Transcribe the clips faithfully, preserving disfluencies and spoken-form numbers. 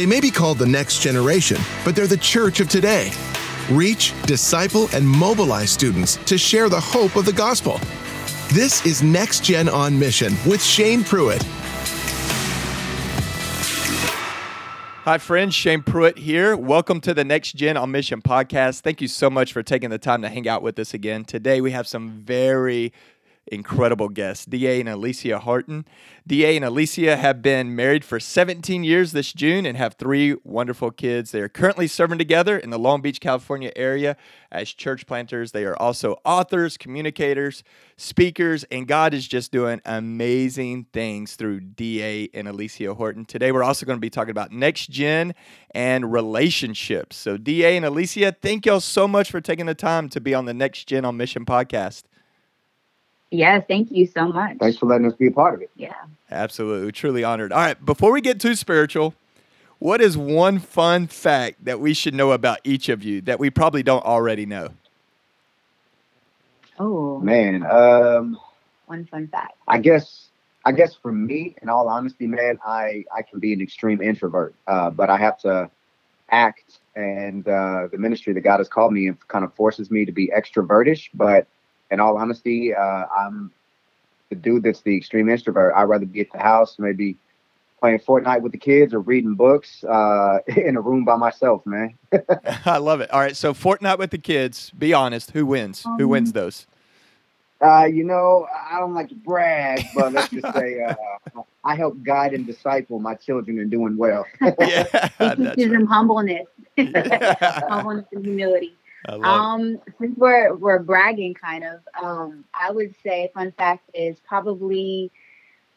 They may be called the next generation, but they're the church of today. Reach, disciple, and mobilize students to share the hope of the gospel. This is Next Gen on Mission with Shane Pruitt. Hi, friends. Shane Pruitt here. Welcome to the Next Gen on Mission podcast. Thank you so much for taking the time to hang out with us again. Today, we have some very incredible guests, D A and Alicia Horton. D A and Alicia have been married for seventeen years this June and have three wonderful kids. They are currently serving together in the Long Beach, California area as church planters. They are also authors, communicators, speakers, and God is just doing amazing things through D A and Alicia Horton. Today, we're also going to be talking about next gen and relationships. So D A and Alicia, thank y'all so much for taking the time to be on the Next Gen on Mission podcast. Yeah, thank you so much. Thanks for letting us be a part of it. Yeah. Absolutely. Truly honored. All right, before we get too spiritual, what is one fun fact that we should know about each of you that we probably don't already know? Oh. Man, um one fun fact. I guess I guess for me, in all honesty, man, I, I can be an extreme introvert, uh, but I have to act, and uh, the ministry that God has called me in kind of forces me to be extrovertish, but in all honesty, uh, I'm the dude that's the extreme introvert. I'd rather be at the house, maybe playing Fortnite with the kids or reading books uh, in a room by myself, man. I love it. All right, so Fortnite with the kids, be honest, who wins? Um, who wins those? Uh, you know, I don't like to brag, but let's just say uh, I help guide and disciple my children in doing well. Yeah, it teaches right. them humbleness. Humbleness and humility. Um, since we're, we're bragging kind of, um, I would say fun fact is probably,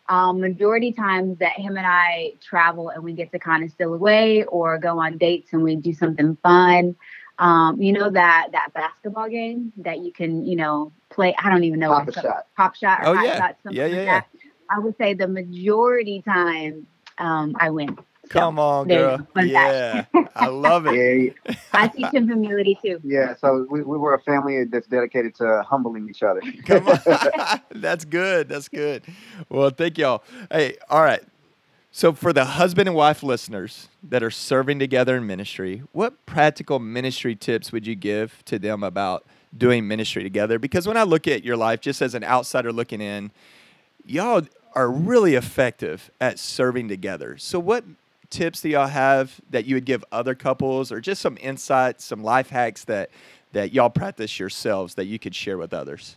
um, majority times that him and I travel and we get to kind of steal away or go on dates and we do something fun. Um, you know, that, that basketball game that you can, you know, play, I don't even know. Pop, a shot. Pop shot or oh, hot yeah. shot, something yeah, yeah, like yeah. that. I would say the majority time, um, I win. Come on, girl. Yeah, I love it. Yeah. I teach him humility, too. Yeah, so we, we were a family that's dedicated to humbling each other. Come on. That's good. That's good. Well, thank y'all. Hey, all right. So for the husband and wife listeners that are serving together in ministry, what practical ministry tips would you give to them about doing ministry together? Because when I look at your life, just as an outsider looking in, y'all are really effective at serving together. So what tips that y'all have that you would give other couples, or just some insights, some life hacks that that y'all practice yourselves that you could share with others?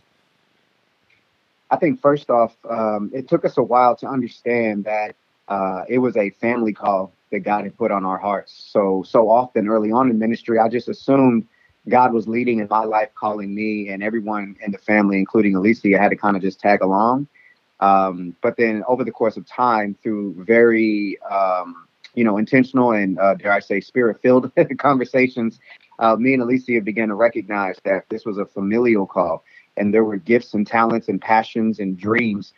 I think first off, um, it took us a while to understand that uh, it was a family call that God had put on our hearts. So, so often early on in ministry, I just assumed God was leading in my life, calling me, and everyone in the family, including Alicia, had to kind of just tag along. Um, but then over the course of time, through very um, you know, intentional and, uh, dare I say, spirit-filled conversations, uh, me and Alicia began to recognize that this was a familial call, and there were gifts and talents and passions and dreams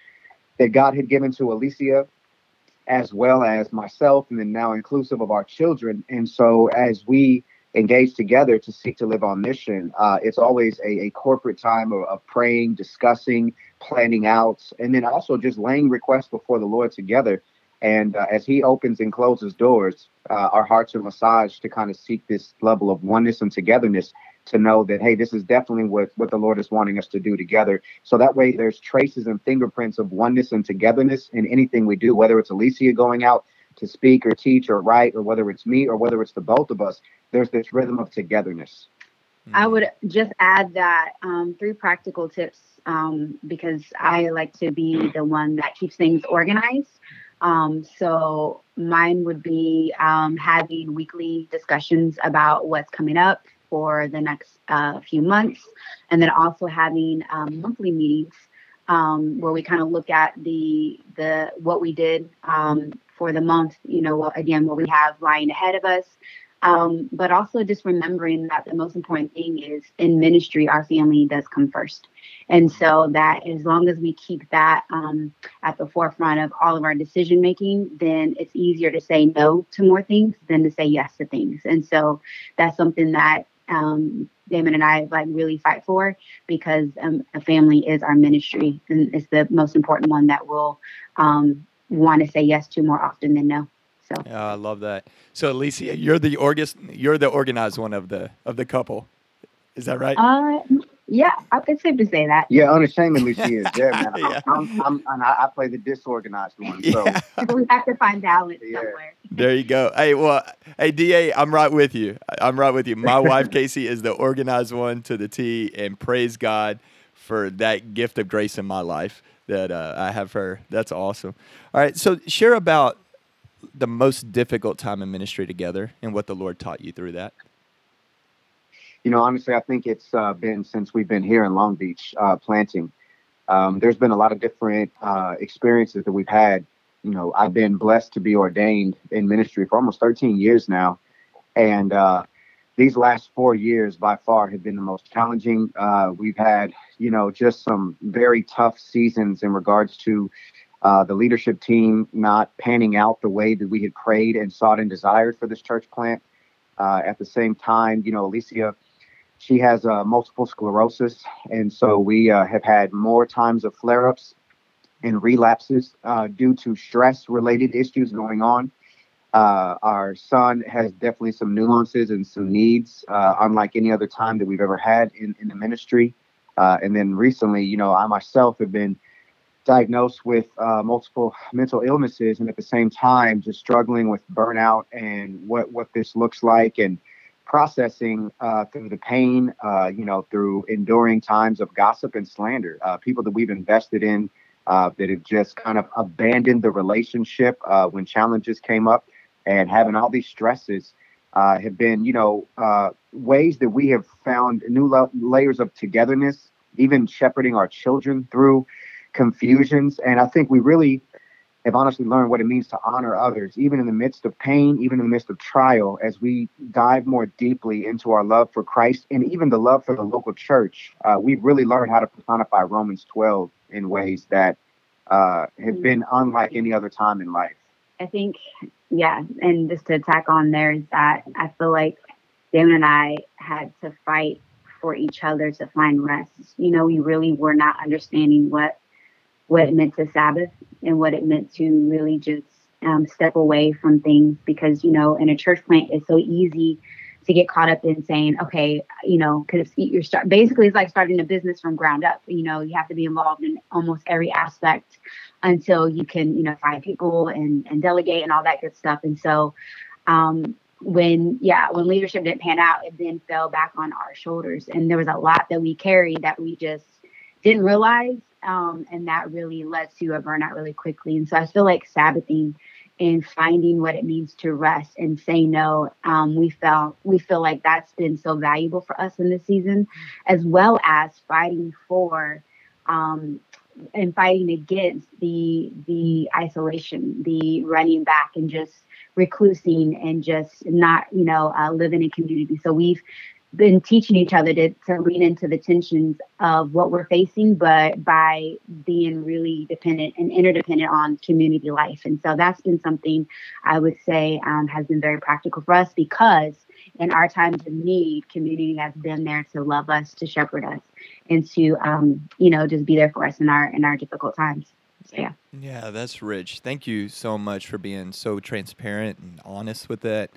that God had given to Alicia, as well as myself, and then now inclusive of our children. And so as we engage together to seek to live on mission, uh, it's always a, a corporate time of, of praying, discussing, planning out, and then also just laying requests before the Lord together. And uh, as he opens and closes doors, uh, our hearts are massaged to kind of seek this level of oneness and togetherness, to know that, hey, this is definitely what, what the Lord is wanting us to do together. So that way there's traces and fingerprints of oneness and togetherness in anything we do, whether it's Alicia going out to speak or teach or write, or whether it's me or whether it's the both of us, there's this rhythm of togetherness. I would just add that um, three practical tips, um, because I like to be the one that keeps things organized. Um, so mine would be, um, having weekly discussions about what's coming up for the next, uh, few months. And then also having, um, monthly meetings, um, where we kind of look at the, the, what we did, um, for the month, you know, what, again, what we have lying ahead of us. Um, but also just remembering that the most important thing is in ministry, our family does come first. And so that as long as we keep that um, at the forefront of all of our decision making, then it's easier to say no to more things than to say yes to things. And so that's something that um, Damon and I like really fight for, because um, a family is our ministry, and it's the most important one that we'll um, want to say yes to more often than no. So yeah, I love that. So Alicia, you're the org- you're the organized one of the of the couple. Is that right? Uh, yeah, it's safe to say that. Yeah, unashamedly she is. Yeah, man. yeah. I'm, I'm, I'm, I play the disorganized one. So yeah. We have to find balance yeah. somewhere. There you go. Hey, well, hey, D A, I'm right with you. I'm right with you. My wife, Casey, is the organized one to the T, and praise God for that gift of grace in my life that uh, I have her. That's awesome. All right, so share about the most difficult time in ministry together and what the Lord taught you through that. You know, honestly, I think it's uh, been since we've been here in Long Beach uh, planting. Um, there's been a lot of different uh, experiences that we've had. You know, I've been blessed to be ordained in ministry for almost thirteen years now. And uh, these last four years by far have been the most challenging. Uh, we've had, you know, just some very tough seasons in regards to uh, the leadership team not panning out the way that we had prayed and sought and desired for this church plant. Uh, at the same time, you know, Alicia, she has uh, multiple sclerosis, and so we uh, have had more times of flare-ups and relapses uh, due to stress-related issues going on. Uh, our son has definitely some nuances and some needs, uh, unlike any other time that we've ever had in, in the ministry. Uh, and then recently, you know, I myself have been diagnosed with uh, multiple mental illnesses, and at the same time, just struggling with burnout and what, what this looks like, and processing uh, through the pain, uh, you know, through enduring times of gossip and slander, uh, people that we've invested in uh, that have just kind of abandoned the relationship uh, when challenges came up, and having all these stresses uh, have been, you know, uh, ways that we have found new lo- layers of togetherness, even shepherding our children through confusions. And I think we really have honestly learned what it means to honor others, even in the midst of pain, even in the midst of trial, as we dive more deeply into our love for Christ and even the love for the local church. Uh, we've really learned how to personify Romans twelve in ways that uh, have been unlike any other time in life. I think, yeah, and just to tack on there is that I feel like Damon and I had to fight for each other to find rest. You know, we really were not understanding what what it meant to Sabbath and what it meant to really just um, step away from things, because, you know, in a church plant, it's so easy to get caught up in saying, okay, you know, because you're start- basically it's like starting a business from ground up. You know, you have to be involved in almost every aspect until you can, you know, find people and, and delegate and all that good stuff. And so um, when, yeah, when leadership didn't pan out, it then fell back on our shoulders. And there was a lot that we carried that we just didn't realize. Um, and that really led to a burnout really quickly. And so I feel like Sabbathing and finding what it means to rest and say no, um, we felt we feel like that's been so valuable for us in this season, as well as fighting for um, and fighting against the the isolation, the running back and just reclusing and just not, you know, uh, living in community. So we've been teaching each other to, to lean into the tensions of what we're facing, but by being really dependent and interdependent on community life. And so that's been something I would say um, has been very practical for us, because in our times of need, community has been there to love us, to shepherd us, and to, um, you know, just be there for us in our, in our difficult times. So, yeah. Yeah, that's rich. Thank you so much for being so transparent and honest with that.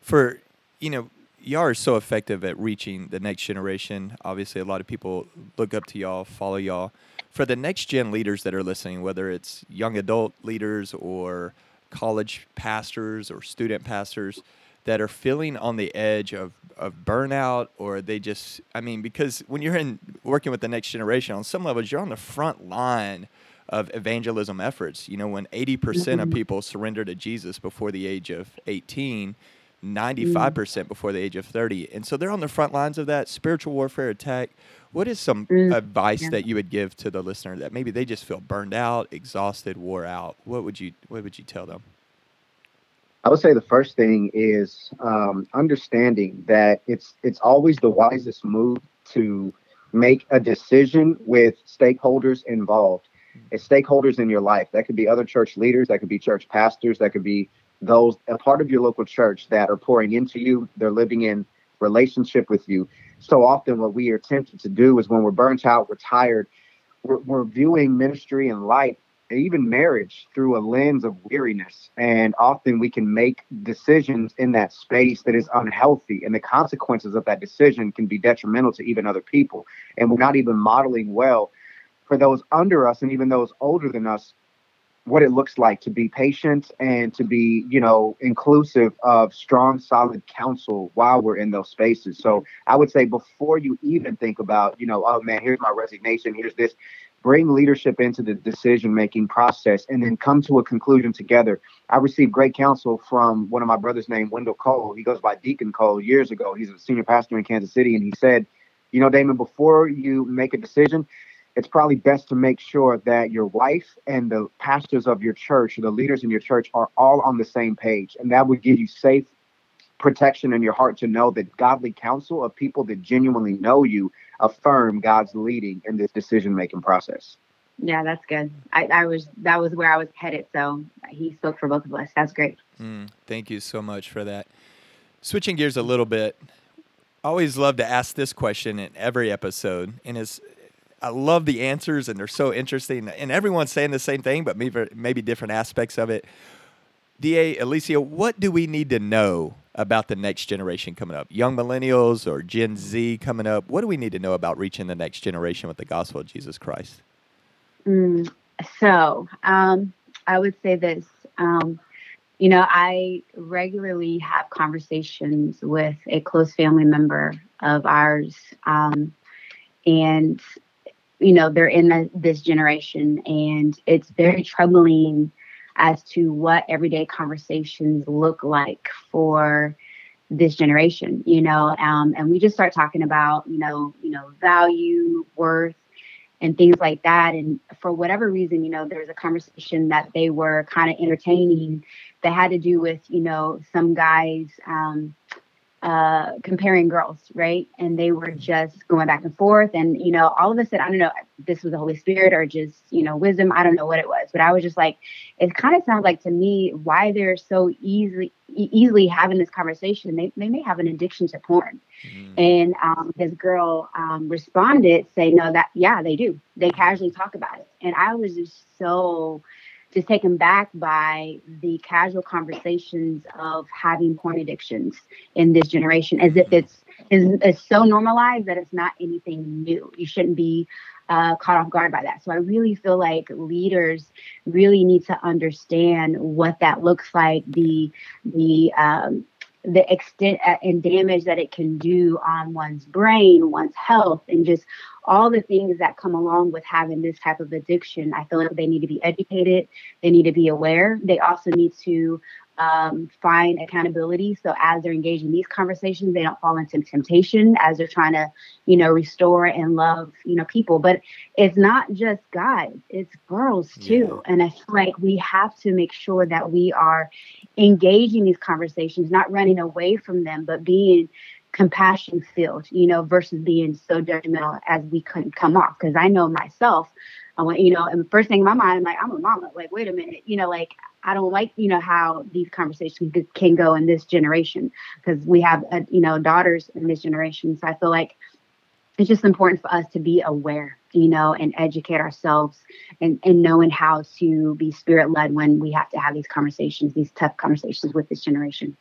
For, you know, y'all are so effective at reaching the next generation. Obviously, a lot of people look up to y'all, follow y'all. For the next gen leaders that are listening, whether it's young adult leaders or college pastors or student pastors that are feeling on the edge of, of burnout, or they just, I mean, because when you're in working with the next generation, on some levels, you're on the front line of evangelism efforts. You know, when eighty percent of people surrender to Jesus before the age of eighteen, ninety-five percent before the age of thirty. And so they're on the front lines of that spiritual warfare attack. What is some mm, advice yeah. that you would give to the listener that maybe they just feel burned out, exhausted, wore out? What would you what would you tell them? I would say the first thing is um, understanding that it's it's always the wisest move to make a decision with stakeholders involved. It's stakeholders in your life. That could be other church leaders, that could be church pastors, that could be those a part of your local church that are pouring into you. They're living in relationship with you. So often what we are tempted to do is when we're burnt out, we're tired, we're, we're viewing ministry and life even marriage through a lens of weariness. And often we can make decisions in that space that is unhealthy, and the consequences of that decision can be detrimental to even other people. And we're not even modeling well for those under us and even those older than us what it looks like to be patient and to be, you know, inclusive of strong, solid counsel while we're in those spaces. So I would say before you even think about, you know, oh, man, here's my resignation, here's this, bring leadership into the decision-making process and then come to a conclusion together. I received great counsel from one of my brothers named Wendell Cole. He goes by Deacon Cole years ago. He's a senior pastor in Kansas City. And he said, you know, Damon, before you make a decision, it's probably best to make sure that your wife and the pastors of your church, or the leaders in your church, are all on the same page. And that would give you safe protection in your heart to know that godly counsel of people that genuinely know you affirm God's leading in this decision-making process. Yeah, that's good. I, I was that was where I was headed. So he spoke for both of us. That's great. Mm, thank you so much for that. Switching gears a little bit, I always love to ask this question in every episode, and it's I love the answers, and they're so interesting. And everyone's saying the same thing, but maybe different aspects of it. D A, Alicia, what do we need to know about the next generation coming up? Young millennials or Gen Z coming up, what do we need to know about reaching the next generation with the gospel of Jesus Christ? Mm, so um, I would say this. Um, you know, I regularly have conversations with a close family member of ours, um, and you know, they're in the, this generation, and it's very troubling as to what everyday conversations look like for this generation, you know, um, and we just start talking about, you know, you know, value, worth, and things like that. And for whatever reason, you know, there was a conversation that they were kind of entertaining that had to do with, you know, some guys, um, uh, comparing girls, right? And they were just going back and forth. And, you know, all of a sudden, I don't know, this was the Holy Spirit or just, you know, wisdom. I don't know what it was, but I was just like, it kind of sounds like to me why they're so easily, easily having this conversation. They, they may have an addiction to porn. Mm-hmm. And, um, this girl, um, responded, say, no, that, yeah, they do. They casually talk about it. And I was just so just taken back by the casual conversations of having porn addictions in this generation, as if it's, it's, it's so normalized that it's not anything new. You shouldn't be uh, caught off guard by that. So I really feel like leaders really need to understand what that looks like, the the um, the extent and damage that it can do on one's brain, one's health, and just all the things that come along with having this type of addiction. I feel like they need to be educated. They need to be aware. They also need to um, find accountability. So as they're engaging these conversations, they don't fall into temptation as they're trying to, you know, restore and love, you know, people. But it's not just guys, it's girls too. Yeah. And I feel like we have to make sure that we are engaging these conversations, not running away from them, but being compassion filled, you know, versus being so judgmental as we couldn't come off. Because I know myself, I went, you know, and the first thing in my mind, I'm like, I'm a mama. Like, wait a minute, you know, like, I don't like, you know, how these conversations can go in this generation, because we have, uh, you know, daughters in this generation. So I feel like it's just important for us to be aware, you know, and educate ourselves and, and knowing how to be spirit led when we have to have these conversations, these tough conversations with this generation.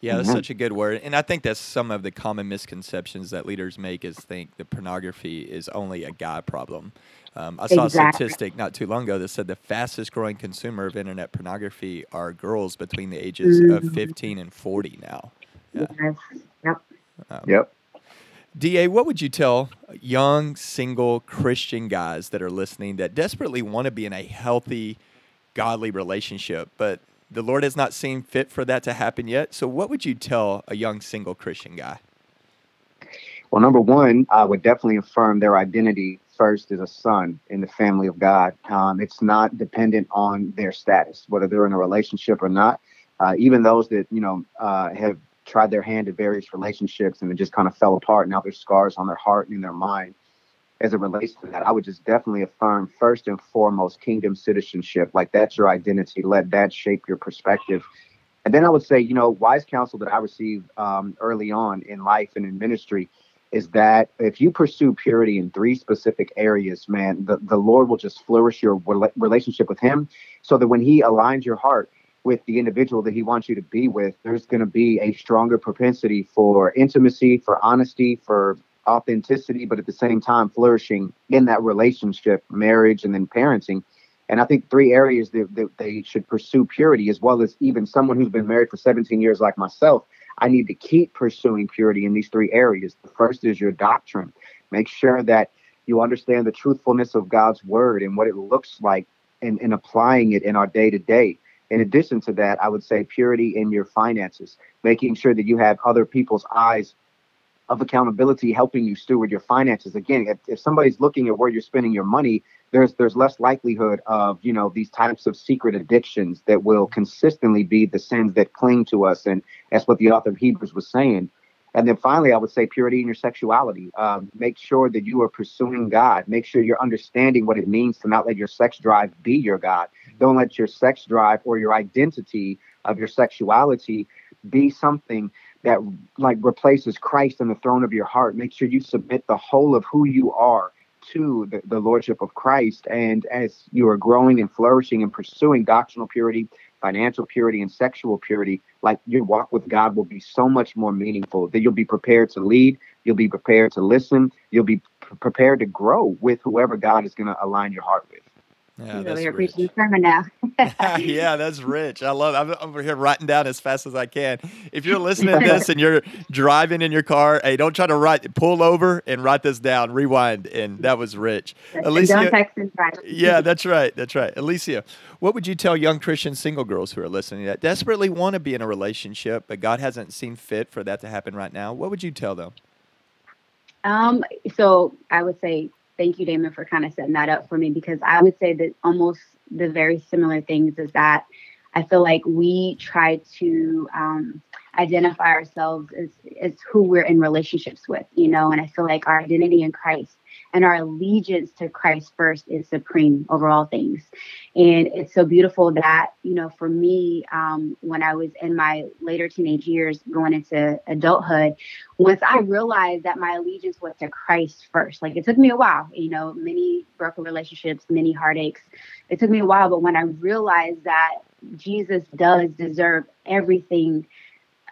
Yeah, that's mm-hmm. such a good word. And I think that's some of the common misconceptions that leaders make, is think that pornography is only a guy problem. Um, I saw exactly. a statistic not too long ago that said the fastest growing consumer of internet pornography are girls between the ages mm-hmm. of fifteen and forty now. Yeah. Yes. Yep. Um, yep. D A, what would you tell young, single Christian guys that are listening that desperately want to be in a healthy, godly relationship, but the Lord has not seen fit for that to happen yet? So what would you tell a young single Christian guy? Well, number one, I would definitely affirm their identity first as a son in the family of God. Um, it's not dependent on their status, whether they're in a relationship or not. Uh, even those that, you know, uh, have tried their hand at various relationships and it just kind of fell apart. Now there's scars on their heart and in their mind. As it relates to that, I would just definitely affirm first and foremost kingdom citizenship. Like, that's your identity. Let that shape your perspective. And then I would say, you know, wise counsel that I received um, early on in life and in ministry is that if you pursue purity in three specific areas, man, the, the Lord will just flourish your relationship with him, so that when he aligns your heart with the individual that he wants you to be with, there's going to be a stronger propensity for intimacy, for honesty, for authenticity, but at the same time flourishing in that relationship, marriage, and then parenting. And I think three areas that, that they should pursue purity, as well as even someone who's been married for seventeen years like myself, I need to keep pursuing purity in these three areas. The first is your doctrine. Make sure that you understand the truthfulness of God's word and what it looks like and, and applying it in our day to day. In addition to that, I would say purity in your finances, making sure that you have other people's eyes of accountability helping you steward your finances. Again, if, if somebody's looking at where you're spending your money, there's there's less likelihood of, you know, these types of secret addictions that will consistently be the sins that cling to us. And that's what the author of Hebrews was saying. And then finally, I would say purity in your sexuality. Um, make sure that you are pursuing God. Make sure you're understanding what it means to not let your sex drive be your God. Don't let your sex drive or your identity of your sexuality be something that like replaces Christ in the throne of your heart. Make sure you submit the whole of who you are to the, the Lordship of Christ. And as you are growing and flourishing and pursuing doctrinal purity, financial purity, and sexual purity, like your walk with God will be so much more meaningful, that you'll be prepared to lead, you'll be prepared to listen, you'll be p- prepared to grow with whoever God is going to align your heart with. Yeah, that's rich. yeah, that's rich. I love it. I'm over here writing down as fast as I can. If you're listening to this and you're driving in your car, hey, don't try to write, pull over and write this down, rewind. And that was rich. Alicia, don't text and drive. Yeah, that's right. That's right. Alicia, what would you tell young Christian single girls who are listening that desperately want to be in a relationship, but God hasn't seen fit for that to happen right now? What would you tell them? Um. So I would say, thank you, Damon, for kind of setting that up for me, because I would say that almost the very similar things is that I feel like we try to um, identify ourselves as, as who we're in relationships with, you know, and I feel like our identity in Christ and our allegiance to Christ first is supreme over all things. And it's so beautiful that, you know, for me, um, when I was in my later teenage years going into adulthood, once I realized that my allegiance was to Christ first, like it took me a while, you know, many broken relationships, many heartaches. It took me a while. But when I realized that Jesus does deserve everything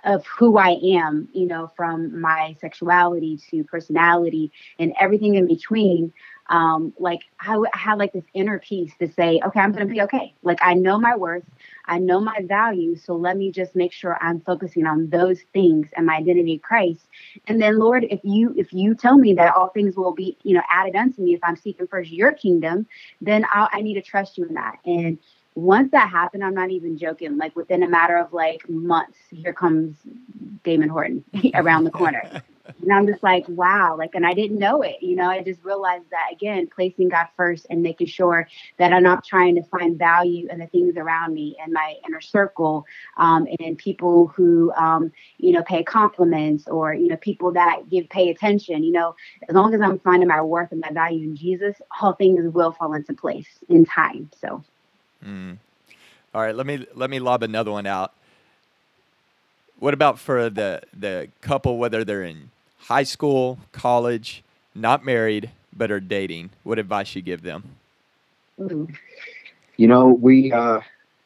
of who I am, you know, from my sexuality to personality and everything in between, um, like I, w- I had like this inner peace to say, okay, I'm going to be okay. Like I know my worth, I know my value. So let me just make sure I'm focusing on those things and my identity in Christ. And then Lord, if you, if you tell me that all things will be, you know, added unto me, if I'm seeking first your kingdom, then I'll, I need to trust you in that. And once that happened, I'm not even joking, like within a matter of like months, here comes Damon Horton around the corner. And I'm just like, wow, like, and I didn't know it, you know, I just realized that, again, placing God first and making sure that I'm not trying to find value in the things around me and my inner circle, um, and people who, um, you know, pay compliments or, you know, people that give, pay attention, you know, as long as I'm finding my worth and my value in Jesus, all things will fall into place in time. So. Mm. All right, let me let me lob another one out. What about for the the couple, whether they're in high school, college, not married, but are dating? What advice you give them? You know, we uh,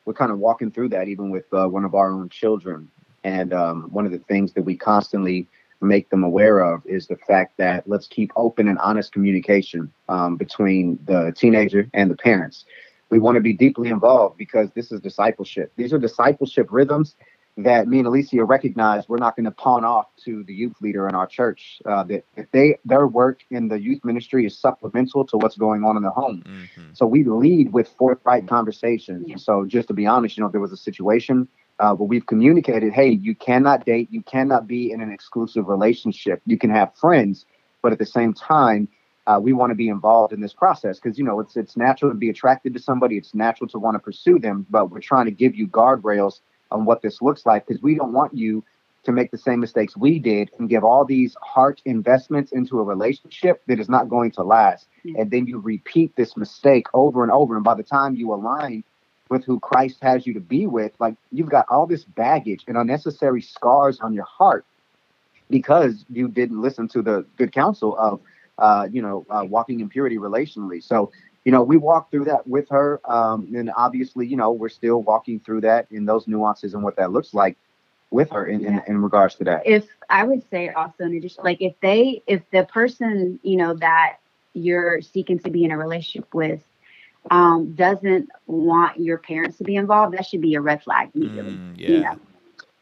we're kind of walking through that even with uh, one of our own children, and um, one of the things that we constantly make them aware of is the fact that let's keep open and honest communication um, between the teenager and the parents. We want to be deeply involved because this is discipleship. These are discipleship rhythms that me and Alicia recognize we're not going to pawn off to the youth leader in our church. Uh, that if they their work in the youth ministry is supplemental to what's going on in the home. Mm-hmm. So we lead with forthright conversations. Yeah. So just to be honest, you know, there was a situation uh, where we've communicated, hey, you cannot date, you cannot be in an exclusive relationship. You can have friends, but at the same time, Uh, we want to be involved in this process because, you know, it's it's natural to be attracted to somebody. It's natural to want to pursue them. But we're trying to give you guardrails on what this looks like because we don't want you to make the same mistakes we did and give all these heart investments into a relationship that is not going to last. Mm-hmm. And then you repeat this mistake over and over. And by the time you align with who Christ has you to be with, like you've got all this baggage and unnecessary scars on your heart because you didn't listen to the good counsel of, uh, you know, uh, walking in purity relationally. So, you know, we walked through that with her. Um, and obviously, you know, we're still walking through that and those nuances and what that looks like with her in, yeah. in, in regards to that. If I would say also, in addition, like if they, if the person, you know, that you're seeking to be in a relationship with um, doesn't want your parents to be involved, that should be a red flag immediately. Mm, yeah. You know?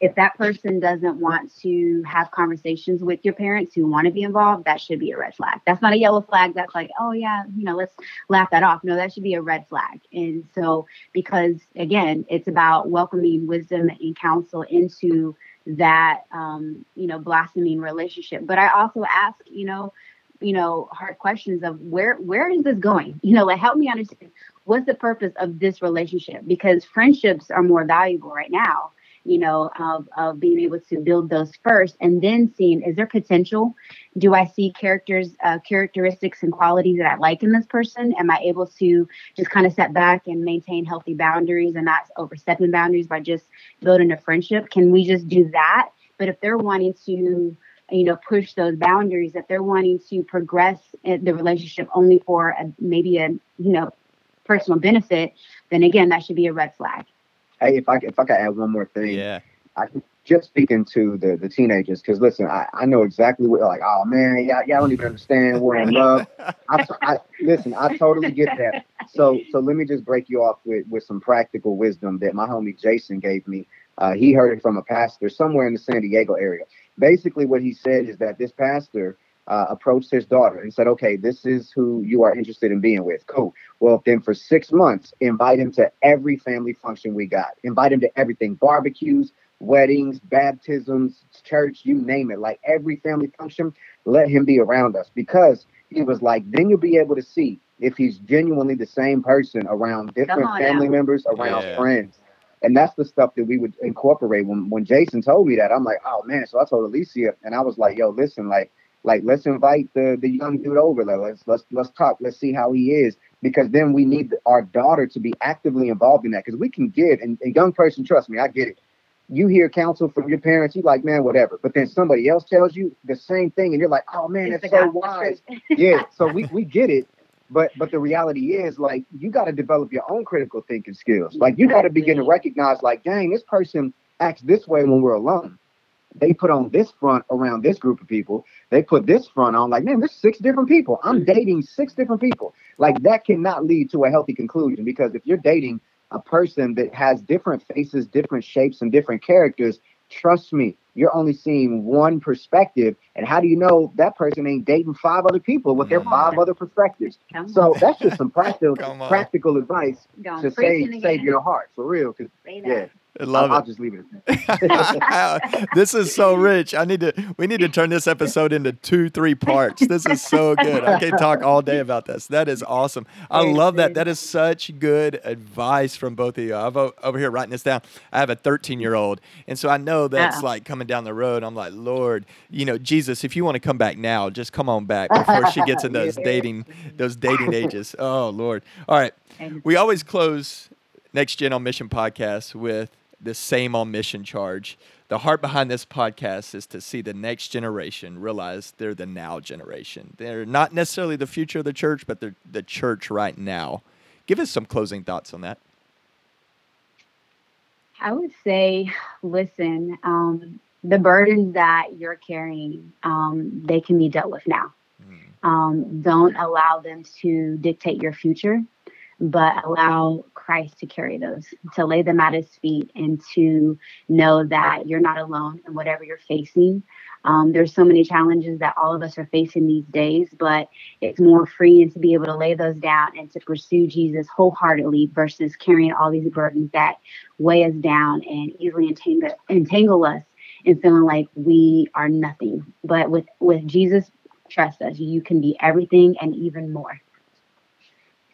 If that person doesn't want to have conversations with your parents who want to be involved, that should be a red flag. That's not a yellow flag. That's like, oh, yeah, you know, let's laugh that off. No, that should be a red flag. And so because, again, it's about welcoming wisdom and counsel into that, um, you know, blossoming relationship. But I also ask, you know, you know, hard questions of where where is this going? You know, like help me understand what's the purpose of this relationship, because friendships are more valuable right now. You know, of, of being able to build those first and then seeing, is there potential? Do I see characters, uh, characteristics and qualities that I like in this person? Am I able to just kind of step back and maintain healthy boundaries and not overstepping boundaries by just building a friendship? Can we just do that? But if they're wanting to, you know, push those boundaries, if they're wanting to progress the relationship only for a, maybe a, you know, personal benefit, then again, that should be a red flag. Hey, if I if I could add one more thing, yeah. I just speaking to the, the teenagers, because listen, I, I know exactly what like. Oh man, y'all, y'all don't even understand we're in love. I, I listen, I totally get that. So so let me just break you off with, with some practical wisdom that my homie Jason gave me. Uh, he heard it from a pastor somewhere in the San Diego area. Basically, what he said is that this pastor uh, approached his daughter and said, "Okay, this is who you are interested in being with. Cool. Well, then for six months, invite him to every family function we got. Invite him to everything, barbecues, weddings, baptisms, church, you name it, like every family function. Let him be around us." Because he was like, then you'll be able to see if he's genuinely the same person around different family now. members, around yeah. friends. And that's the stuff that we would incorporate. When when Jason told me that, I'm like, oh, man. So I told Alicia and I was like, yo, listen, like, Like, let's invite the, the young dude over. Like, let's let's let's talk. Let's see how he is, because then we need our daughter to be actively involved in that, because we can get, and a young person, trust me, I get it. You hear counsel from your parents, you like, man, whatever. But then somebody else tells you the same thing and you're like, oh, man, it's that's so wise. Yeah. So we, we get it. But but the reality is, like, you got to develop your own critical thinking skills. Like, you got to begin to recognize, like, dang, this person acts this way when we're alone. They put on this front around this group of people. They put this front on like, man, there's six different people. I'm dating six different people. Like, that cannot lead to a healthy conclusion, because if you're dating a person that has different faces, different shapes, and different characters, trust me, you're only seeing one perspective. And how do you know that person ain't dating five other people with their five other perspectives? So that's just some practical practical advice to save, save your heart, for real. Yeah. I love I'll, it. I'll just leave it. This is so rich. I need to. We need to turn this episode into two, three parts. This is so good. I can talk all day about this. That is awesome. I love that. That is such good advice from both of you. I'm over here writing this down. I have a thirteen-year-old, and so I know that's uh-huh. like coming down the road. I'm like, Lord, you know, Jesus, if you want to come back now, just come on back before she gets in those dating, those dating ages. Oh Lord. All right. We always close Next Gen on Mission podcast with the same on mission charge. The heart behind this podcast is to see the next generation realize they're the now generation. They're not necessarily the future of the church, but they're the church right now. Give us some closing thoughts on that. I would say, listen, um, the burdens that you're carrying, um, they can be dealt with now. Mm. Um, don't allow them to dictate your future, but allow Christ to carry those, to lay them at his feet, and to know that you're not alone in whatever you're facing. Um, there's so many challenges that all of us are facing these days, but it's more freeing to be able to lay those down and to pursue Jesus wholeheartedly versus carrying all these burdens that weigh us down and easily entangle, entangle us in feeling like we are nothing. But with, with Jesus, trust us, you can be everything and even more.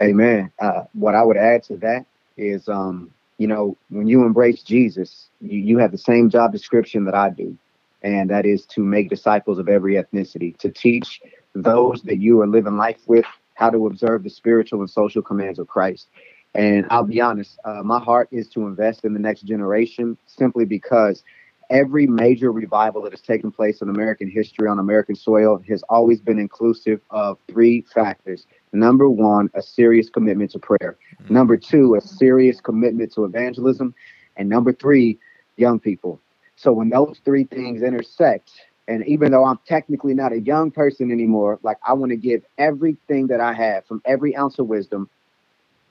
Amen. Uh, what I would add to that is, um, you know, when you embrace Jesus, you, you have the same job description that I do, and that is to make disciples of every ethnicity, to teach those that you are living life with how to observe the spiritual and social commands of Christ. And I'll be honest, uh, my heart is to invest in the next generation, simply because every major revival that has taken place in American history on American soil has always been inclusive of three factors. Number one, a serious commitment to prayer. Number two, a serious commitment to evangelism. And number three, young people. So when those three things intersect, and even though I'm technically not a young person anymore, like I want to give everything that I have, from every ounce of wisdom,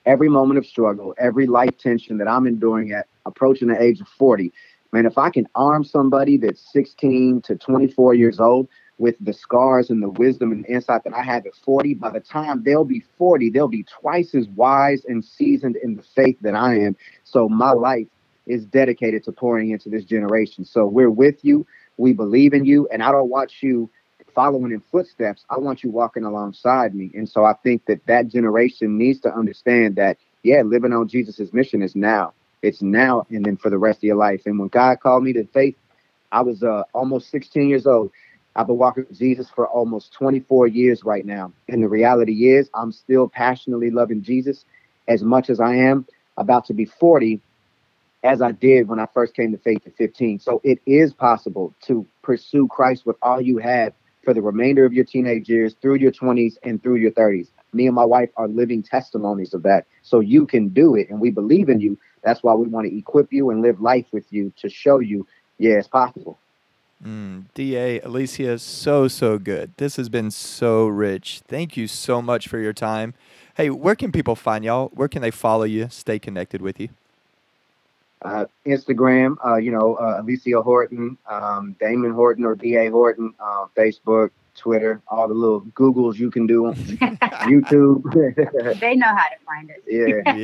every moment of struggle, every life tension that I'm enduring at approaching the age of forty. Man, if I can arm somebody that's sixteen to twenty-four years old with the scars and the wisdom and insight that I have at forty, by the time they'll be forty, they'll be twice as wise and seasoned in the faith that I am. So my life is dedicated to pouring into this generation. So we're with you. We believe in you. And I don't want you following in footsteps. I want you walking alongside me. And so I think that that generation needs to understand that, yeah, living on Jesus's mission is now. It's now and then for the rest of your life. And when God called me to faith, I was uh, almost sixteen years old. I've been walking with Jesus for almost twenty-four years right now. And the reality is I'm still passionately loving Jesus as much as I am about to be forty as I did when I first came to faith at fifteen. So it is possible to pursue Christ with all you have for the remainder of your teenage years, through your twenties and through your thirties. Me and my wife are living testimonies of that. So you can do it. And we believe in you. That's why we want to equip you and live life with you to show you, yeah, it's possible. Mm, D A, Alicia, so, so good. This has been so rich. Thank you so much for your time. Hey, where can people find y'all? Where can they follow you, stay connected with you? Uh, Instagram, uh, you know, uh, Alicia Horton, um, Damon Horton or D A. Horton, uh, Facebook, Twitter, all the little Googles you can do, YouTube. They know how to find us. Yeah.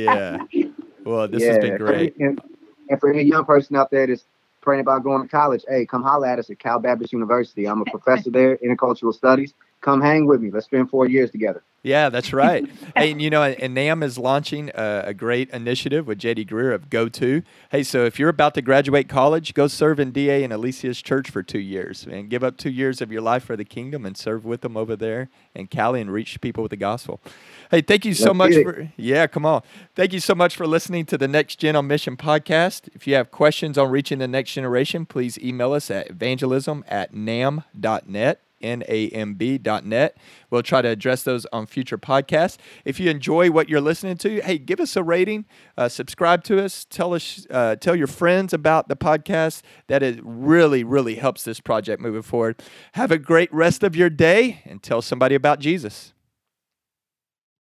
Yeah. Well, this yeah. has been great. And, and for any young person out there that's praying about going to college, hey, come holler at us at Cal Baptist University. I'm a professor there, intercultural studies. Come hang with me. Let's spend four years together. Yeah, that's right. Hey, and you know, and NAMB is launching a, a great initiative with J D. Greer of GoTo. Hey, so if you're about to graduate college, go serve in D A and Alicia's church for two years and give up two years of your life for the kingdom and serve with them over there in Cali and reach people with the gospel. Hey, thank you so Let's much. for Yeah, come on. Thank you so much for listening to the Next Gen on Mission podcast. If you have questions on reaching the next generation, please email us at evangelism at nam dot net. N A M B dot net. We'll try to address those on future podcasts. If you enjoy what you're listening to, hey, give us a rating, uh, subscribe to us, tell us, uh, tell your friends about the podcast. That it really, really helps this project moving forward. Have a great rest of your day and tell somebody about Jesus.